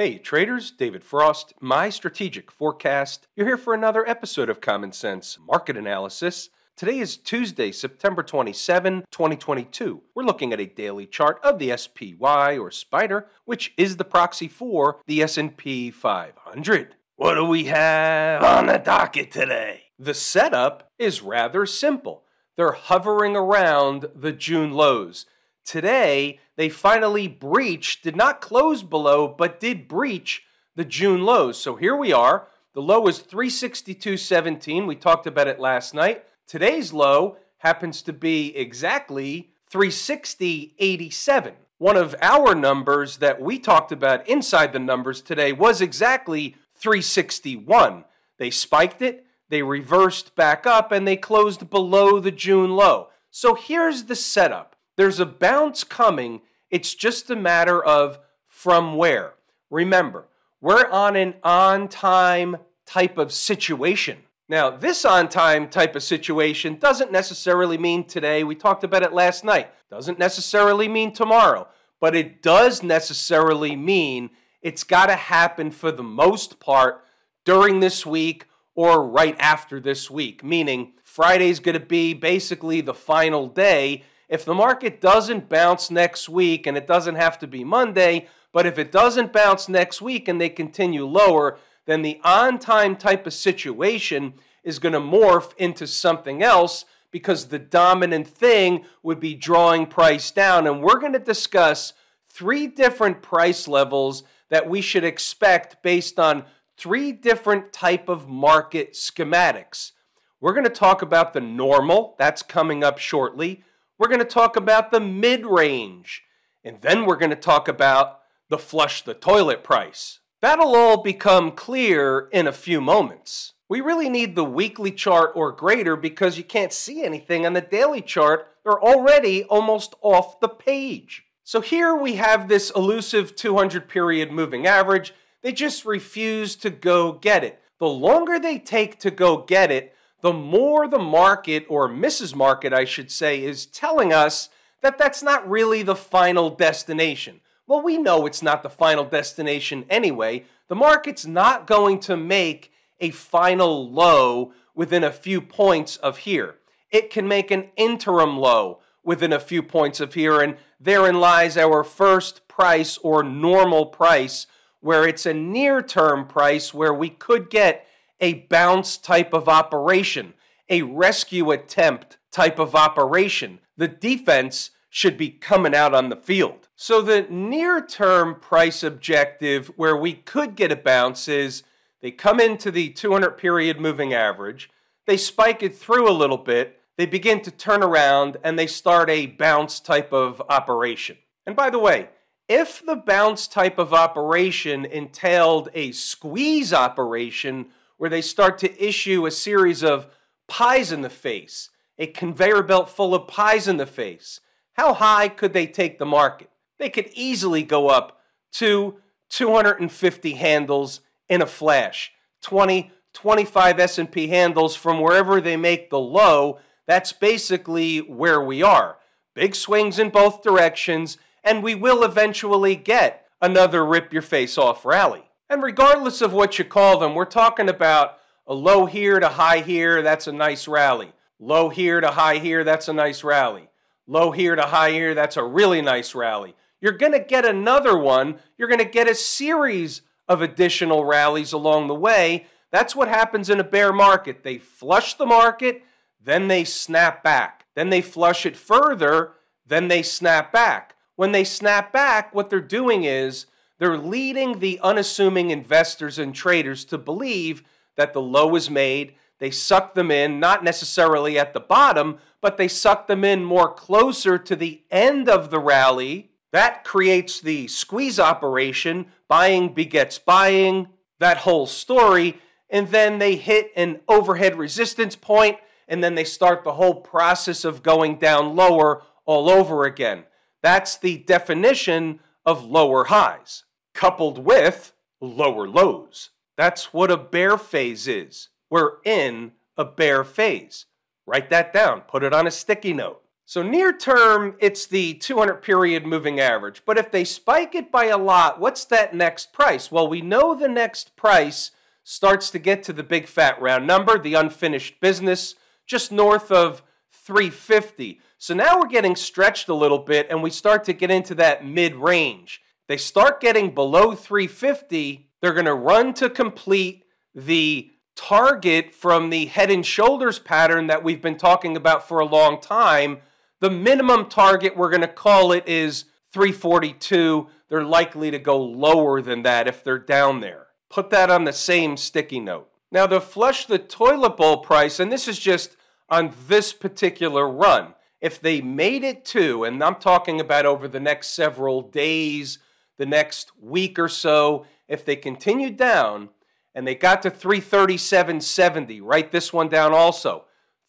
Hey traders, David Frost, my strategic forecast. You're here for another episode of Common Sense Market Analysis. Today is Tuesday, September 27, 2022. We're looking at a daily chart of the SPY or SPDR, which is the proxy for the S&P 500. What do we have on the docket today? The setup is rather simple. They're hovering around the June lows. Today, they finally breached, did not close below, but did breach the June lows. So here we are. The low is 362.17. We talked about it last night. Today's low happens to be exactly 360.87. One of our numbers that we talked about inside the numbers today was exactly 361. They spiked it, they reversed back up, and they closed below the June low. So here's the setup. There's a bounce coming. It's just a matter of from where. Remember, we're on an on-time type of situation. Now, this on-time type of situation doesn't necessarily mean today. We talked about it last night. Doesn't necessarily mean tomorrow, but it does necessarily mean it's got to happen for the most part during this week or right after this week, meaning Friday's going to be basically the final day. If the market doesn't bounce next week, and it doesn't have to be Monday, but if it doesn't bounce next week and they continue lower, then the on-time type of situation is going to morph into something else because the dominant thing would be drawing price down. And we're going to discuss three different price levels that we should expect based on three different type of market schematics. We're going to talk about the normal, that's coming up shortly. We're going to talk about the mid-range, and then we're going to talk about the flush the toilet price. That'll all become clear in a few moments. We really need the weekly chart or greater because you can't see anything on the daily chart. They're already almost off the page. So here we have this elusive 200-period moving average. They just refuse to go get it. The longer they take to go get it, the more the market, or Mrs. Market, I should say, is telling us that that's not really the final destination. Well, we know it's not the final destination anyway. The market's not going to make a final low within a few points of here. It can make an interim low within a few points of here, and therein lies our first price or normal price, where it's a near-term price where we could get a bounce type of operation, a rescue attempt type of operation. The defense should be coming out on the field. So the near-term price objective where we could get a bounce is they come into the 200-period moving average, they spike it through a little bit, they begin to turn around, and they start a bounce type of operation. And by the way, if the bounce type of operation entailed a squeeze operation, where they start to issue a series of pies in the face, a conveyor belt full of pies in the face. How high could they take the market? They could easily go up to 250 handles in a flash, 20, 25 S&P handles from wherever they make the low. That's basically where we are. Big swings in both directions, and we will eventually get another rip-your-face-off rally. And regardless of what you call them, we're talking about a low here to high here, that's a nice rally. Low here to high here, that's a nice rally. Low here to high here, that's a really nice rally. You're going to get another one. You're going to get a series of additional rallies along the way. That's what happens in a bear market. They flush the market, then they snap back. Then they flush it further, then they snap back. When they snap back, what they're doing is they're leading the unassuming investors and traders to believe that the low is made. They suck them in, not necessarily at the bottom, but they suck them in more closer to the end of the rally. That creates the squeeze operation. Buying begets buying, that whole story. And then they hit an overhead resistance point, and then they start the whole process of going down lower all over again. That's the definition of lower highs, coupled with lower lows. That's what a bear phase is. We're in a bear phase. Write that down. Put it on a sticky note. So near term, it's the 200 period moving average. But if they spike it by a lot, what's that next price? Well, we know the next price starts to get to the big fat round number, the unfinished business, just north of 350. So now we're getting stretched a little bit and we start to get into that mid-range. They start getting below 350, they're going to run to complete the target from the head and shoulders pattern that we've been talking about for a long time. The minimum target, we're going to call it, is 342. They're likely to go lower than that if they're down there. Put that on the same sticky note. Now, the flush the toilet bowl price, and this is just on this particular run, if they made it to, and I'm talking about over the next several days, the next week or so, if they continued down and they got to 337.70, write this one down also,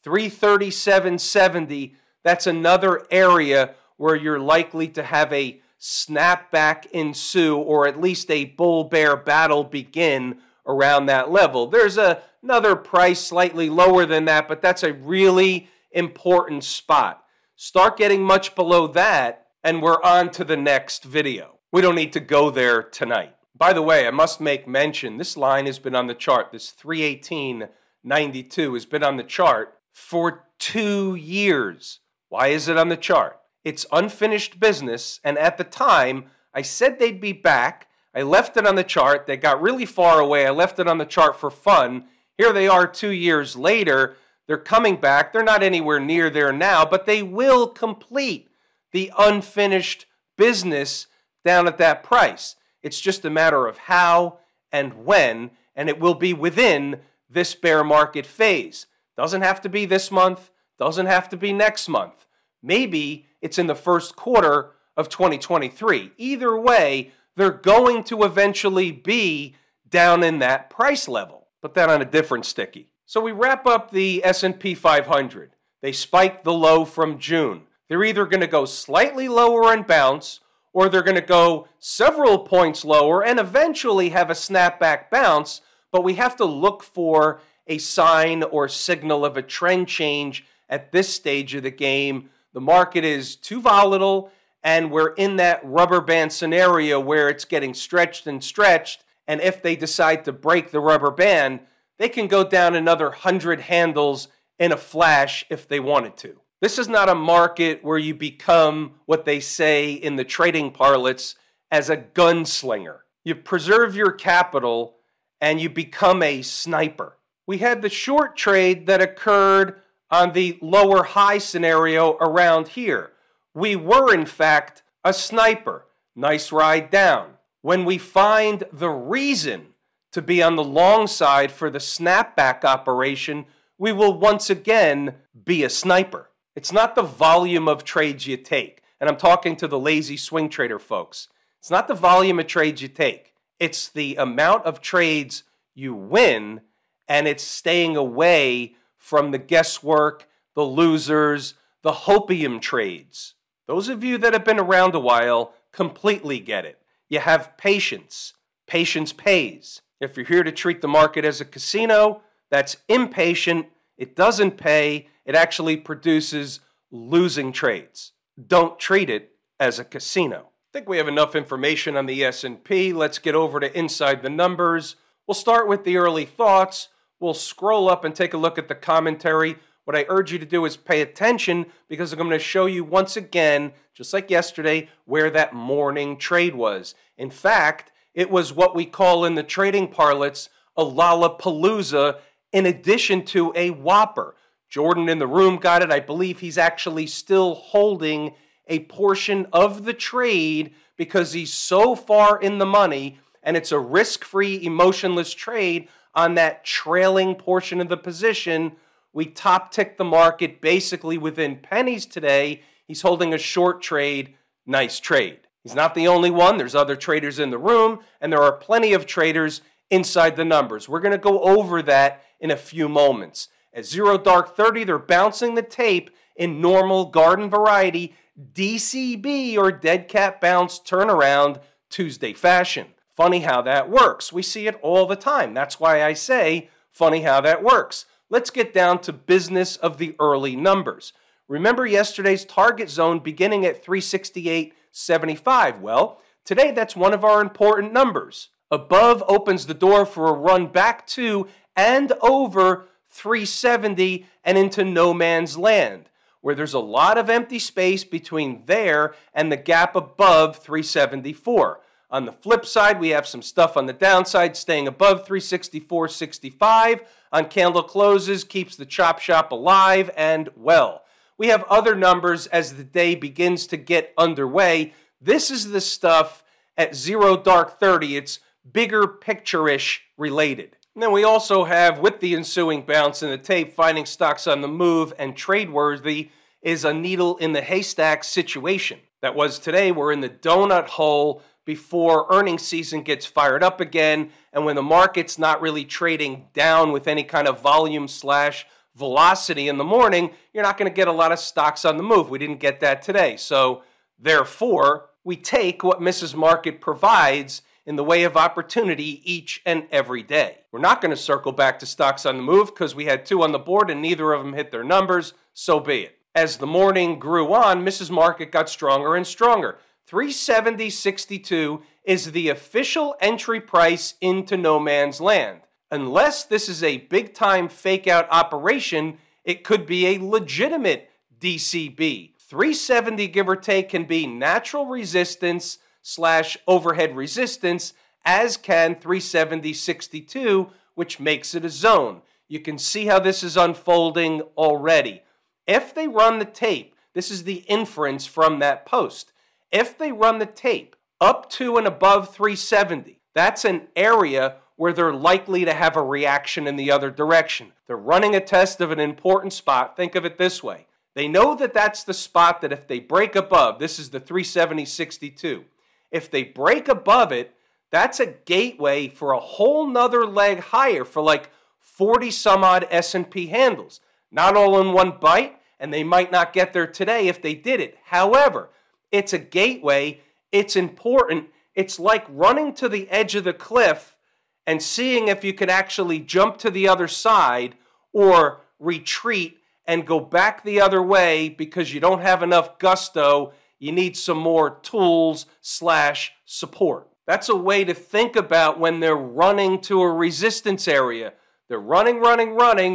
337.70, that's another area where you're likely to have a snapback ensue, or at least a bull-bear battle begin around that level. There's another price slightly lower than that, but that's a really important spot. Start getting much below that, and we're on to the next video. We don't need to go there tonight. By the way, I must make mention, this line has been on the chart. This 318.92 has been on the chart for 2 years. Why is it on the chart? It's unfinished business, and at the time, I said they'd be back. I left it on the chart. They got really far away. I left it on the chart for fun. Here they are 2 years later. They're coming back. They're not anywhere near there now, but they will complete the unfinished business down at that price. It's just a matter of how and when, and it will be within this bear market phase. Doesn't have to be this month. Doesn't have to be next month. Maybe it's in the first quarter of 2023. Either way, they're going to eventually be down in that price level. Put that on a different sticky. So we wrap up the S&P 500. They spiked the low from June. They're either going to go slightly lower and bounce, or they're going to go several points lower and eventually have a snapback bounce, but we have to look for a sign or signal of a trend change at this stage of the game. The market is too volatile, and we're in that rubber band scenario where it's getting stretched. And if they decide to break the rubber band, they can go down another 100 handles in a flash if they wanted to. This is not a market where you become what they say in the trading parlance as a gunslinger. You preserve your capital and you become a sniper. We had the short trade that occurred on the lower high scenario around here. We were, in fact, a sniper. Nice ride down. When we find the reason to be on the long side for the snapback operation, we will once again be a sniper. It's not the volume of trades you take. And I'm talking to the lazy swing trader folks. It's not the volume of trades you take. It's the amount of trades you win, and it's staying away from the guesswork, the losers, the hopium trades. Those of you that have been around a while completely get it. You have patience. Patience pays. If you're here to treat the market as a casino, that's impatient. It doesn't pay. It actually produces losing trades. Don't treat it as a casino. I think we have enough information on the S&P. Let's get over to inside the numbers. We'll start with the early thoughts. We'll scroll up and take a look at the commentary. What I urge you to do is pay attention, because I'm going to show you once again, just like yesterday, where that morning trade was. In fact, it was what we call in the trading parlance a Lollapalooza in addition to a whopper. Jordan in the room got it. I believe he's actually still holding a portion of the trade because he's so far in the money, and it's a risk-free, emotionless trade on that trailing portion of the position. We top-ticked the market basically within pennies today. He's holding a short trade. Nice trade. He's not the only one. There's other traders in the room, and there are plenty of traders inside the numbers. We're going to go over that in a few moments. At 0 dark 30, they're bouncing the tape in normal garden variety DCB, or dead cat bounce turnaround Tuesday fashion. Funny how that works. We see it all the time. That's why I say funny how that works. Let's get down to business of the early numbers. Remember yesterday's target zone beginning at 368.75? Well, today that's one of our important numbers. Above opens the door for a run back to and over 370 and into no man's land, where there's a lot of empty space between there and the gap above 374. On the flip side, we have some stuff on the downside staying above 364.65 on candle closes, keeps the chop shop alive and well. We have other numbers as the day begins to get underway. This is the stuff at 0 dark 30. It's bigger picture-ish related. And then we also have, with the ensuing bounce in the tape, finding stocks on the move and trade-worthy is a needle in the haystack situation. That was today. We're in the donut hole before earnings season gets fired up again, and when the market's not really trading down with any kind of volume/velocity in the morning, you're not going to get a lot of stocks on the move. We didn't get that today. So therefore, we take what Mrs. Market provides in the way of opportunity each and every day. We're not going to circle back to stocks on the move because we had two on the board and neither of them hit their numbers, so be it. As the morning grew on, Mrs. Market got stronger and stronger. 370.62 is the official entry price into no man's land. Unless this is a big-time fake-out operation, it could be a legitimate DCB. 370, give or take, can be natural resistance / overhead resistance, as can 370.62, which makes it a zone. You can see how this is unfolding already. If they run the tape, this is the inference from that post. If they run the tape up to and above 370, that's an area where they're likely to have a reaction in the other direction. They're running a test of an important spot. Think of it this way. They know that that's the spot that if they break above, this is the 370.62. If they break above it, that's a gateway for a whole nother leg higher for like 40 some odd S&P handles. Not all in one bite, and they might not get there today if they did it. However, it's a gateway. It's important. It's like running to the edge of the cliff and seeing if you can actually jump to the other side or retreat and go back the other way because you don't have enough gusto. You need some more tools / support. That's a way to think about when they're running to a resistance area. They're running.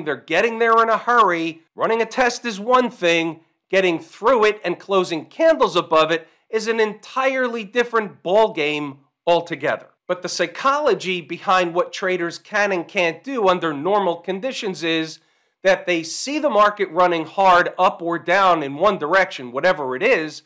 They're getting there in a hurry. Running a test is one thing. Getting through it and closing candles above it is an entirely different ballgame altogether. But the psychology behind what traders can and can't do under normal conditions is that they see the market running hard up or down in one direction, whatever it is,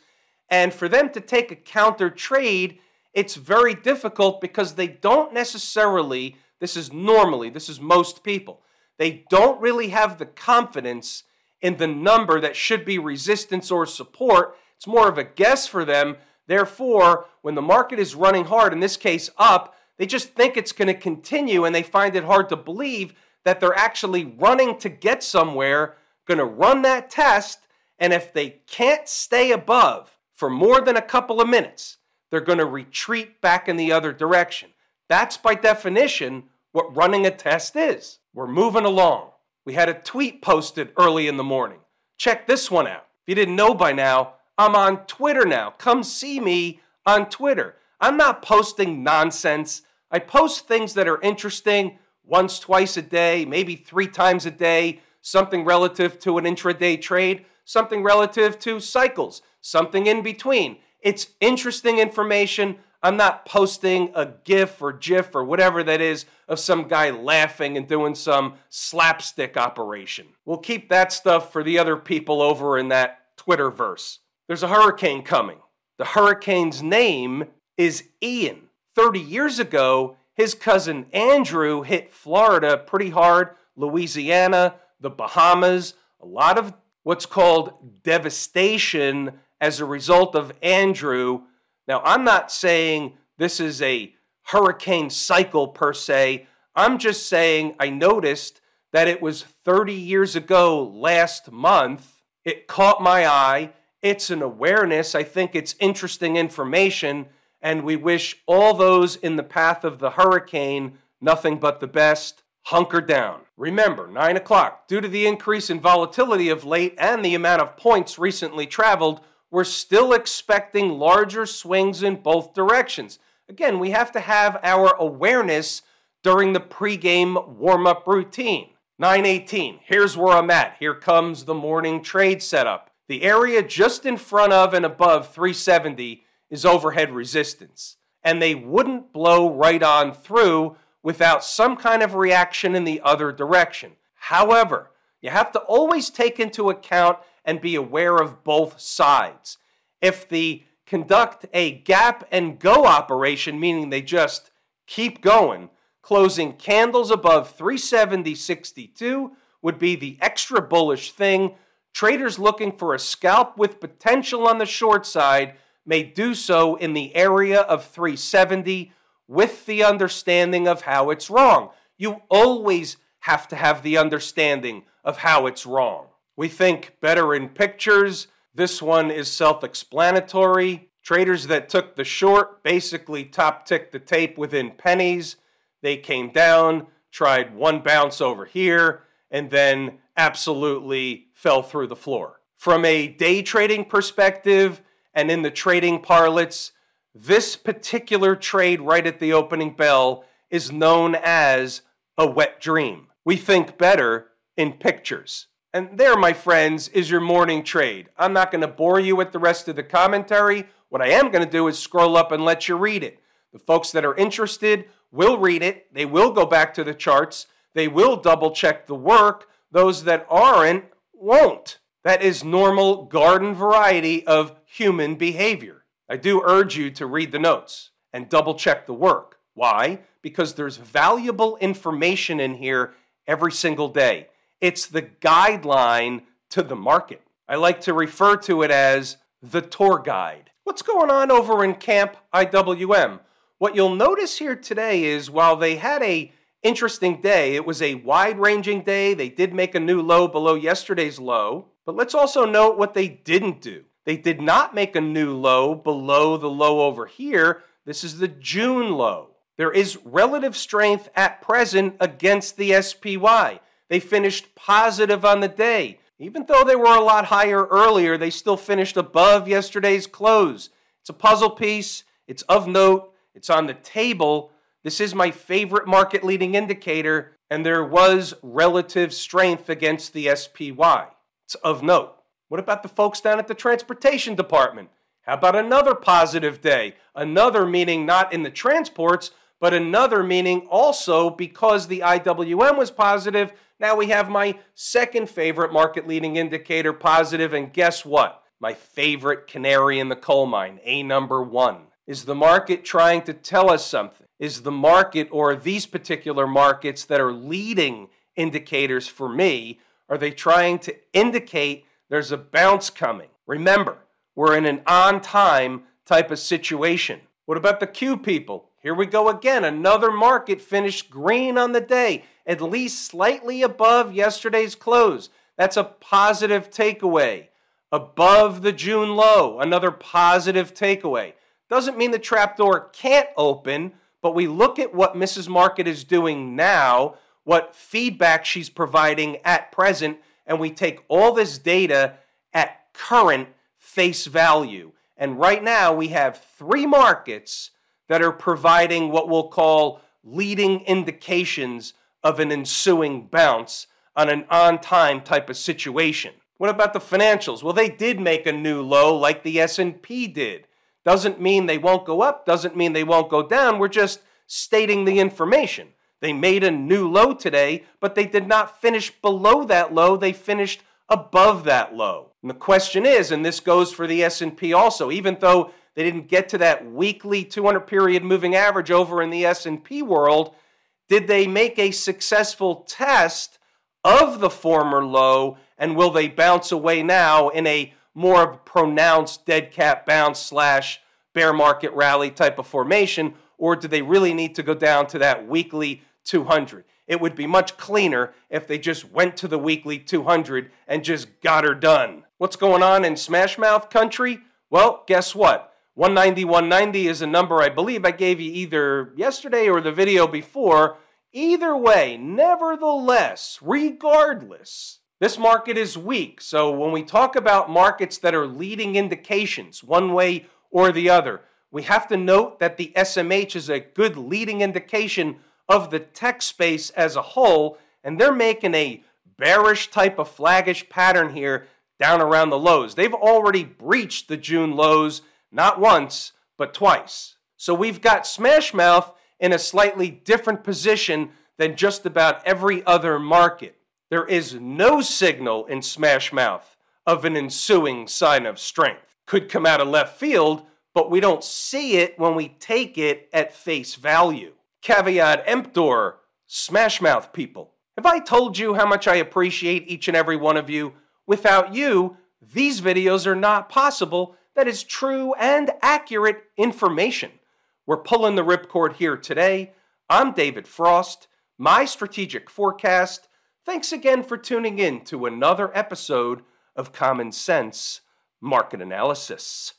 and for them to take a counter trade, it's very difficult because they don't necessarily, this is most people, they don't really have the confidence in the number that should be resistance or support. It's more of a guess for them. Therefore, when the market is running hard, in this case up, they just think it's going to continue and they find it hard to believe that they're actually running to get somewhere, going to run that test, and if they can't stay above for more than a couple of minutes, they're going to retreat back in the other direction. That's by definition what running a test is. We're moving along. We had a tweet posted early in the morning. Check this one out. If you didn't know by now, I'm on Twitter now. Come see me on Twitter. I'm not posting nonsense. I post things that are interesting once, twice a day, maybe 3 times a day, something relative to an intraday trade, something relative to cycles, something in between. It's interesting information. I'm not posting a GIF or GIF or whatever that is of some guy laughing and doing some slapstick operation. We'll keep that stuff for the other people over in that Twitterverse. There's a hurricane coming. The hurricane's name is Ian. 30 years ago, his cousin Andrew hit Florida pretty hard, Louisiana, the Bahamas, a lot of what's called devastation as a result of Andrew. Now, I'm not saying this is a hurricane cycle per se. I'm just saying I noticed that it was 30 years ago last month. It caught my eye. It's an awareness. I think it's interesting information. And we wish all those in the path of the hurricane nothing but the best. hunker down. Remember, 9 o'clock, due to the increase in volatility of late and the amount of points recently traveled, we're still expecting larger swings in both directions. Again, we have to have our awareness during the pregame warm-up routine. 9:18, here's where I'm at. Here comes the morning trade setup. The area just in front of and above 370 is overhead resistance, and they wouldn't blow right on through without some kind of reaction in the other direction. However, you have to always take into account and be aware of both sides. If they conduct a gap and go operation, meaning they just keep going, closing candles above 370.62 would be the extra bullish thing. Traders looking for a scalp with potential on the short side may do so in the area of 370 with the understanding of how it's wrong. You always have to have the understanding of how it's wrong. We think better in pictures. This one is self-explanatory. Traders that took the short basically top-ticked the tape within pennies. They came down, tried one bounce over here, and then absolutely fell through the floor. From a day trading perspective and in the trading parlance, this particular trade right at the opening bell is known as a wet dream. We think better in pictures. And there, my friends, is your morning trade. I'm not going to bore you with the rest of the commentary. What I am going to do is scroll up and let you read it. The folks that are interested will read it. They will go back to the charts. They will double check the work. Those that aren't won't. That is normal garden variety of human behavior. I do urge you to read the notes and double check the work. Why? Because there's valuable information in here every single day. It's the guideline to the market. I like to refer to it as the tour guide. What's going on over in Camp IWM? What you'll notice here today is while they had an interesting day, it was a wide-ranging day. They did make a new low below yesterday's low. But let's also note what they didn't do. They did not make a new low below the low over here. This is the June low. There is relative strength at present against the SPY. They finished positive on the day. Even though they were a lot higher earlier, they still finished above yesterday's close. It's a puzzle piece. It's of note. It's on the table. This is my favorite market leading indicator, and there was relative strength against the SPY. It's of note. What about the folks down at the transportation department? How about another positive day? Another meaning not in the transports, but another meaning also because the IWM was positive. Now we have my second favorite market leading indicator positive, and guess what? My favorite canary in the coal mine, A number one. Is the market trying to tell us something? Is the market or these particular markets that are leading indicators for me, are they trying to indicate there's a bounce coming? Remember, we're in an on-time type of situation. What about the Q people? Here we go again. Another market finished green on the day, at least slightly above yesterday's close. That's a positive takeaway. Above the June low, another positive takeaway. Doesn't mean the trapdoor can't open, but we look at what Mrs. Market is doing now, what feedback she's providing at present, and we take all this data at current face value. And right now we have three markets that are providing what we'll call leading indications of an ensuing bounce on an on-time type of situation. What about the financials? Well, they did make a new low like the S&P did. Doesn't mean they won't go up, doesn't mean they won't go down. We're just stating the information. They made a new low today, but they did not finish below that low. They finished above that low. And the question is, and this goes for the S&P also, even though they didn't get to that weekly 200-period moving average over in the S&P world, did they make a successful test of the former low, and will they bounce away now in a more of a pronounced dead cat bounce / bear market rally type of formation, or do they really need to go down to that weekly 200? It would be much cleaner if they just went to the weekly 200 and just got her done. What's going on in Smash Mouth country? Well, guess what? 190 is a number I believe I gave you either yesterday or the video before. Either way, nevertheless, regardless, this market is weak. So when we talk about markets that are leading indications one way or the other, we have to note that the SMH is a good leading indication of the tech space as a whole, and they're making a bearish type of flaggish pattern here down around the lows. They've already breached the June lows, not once, but twice. So we've got Smashmouth in a slightly different position than just about every other market. There is no signal in Smashmouth of an ensuing sign of strength. Could come out of left field, but we don't see it when we take it at face value. Caveat emptor, Smashmouth people. If I told you how much I appreciate each and every one of you, without you, these videos are not possible. That is true and accurate information. We're pulling the ripcord here today. I'm David Frost, my strategic forecast. Thanks again for tuning in to another episode of Common Sense Market Analysis.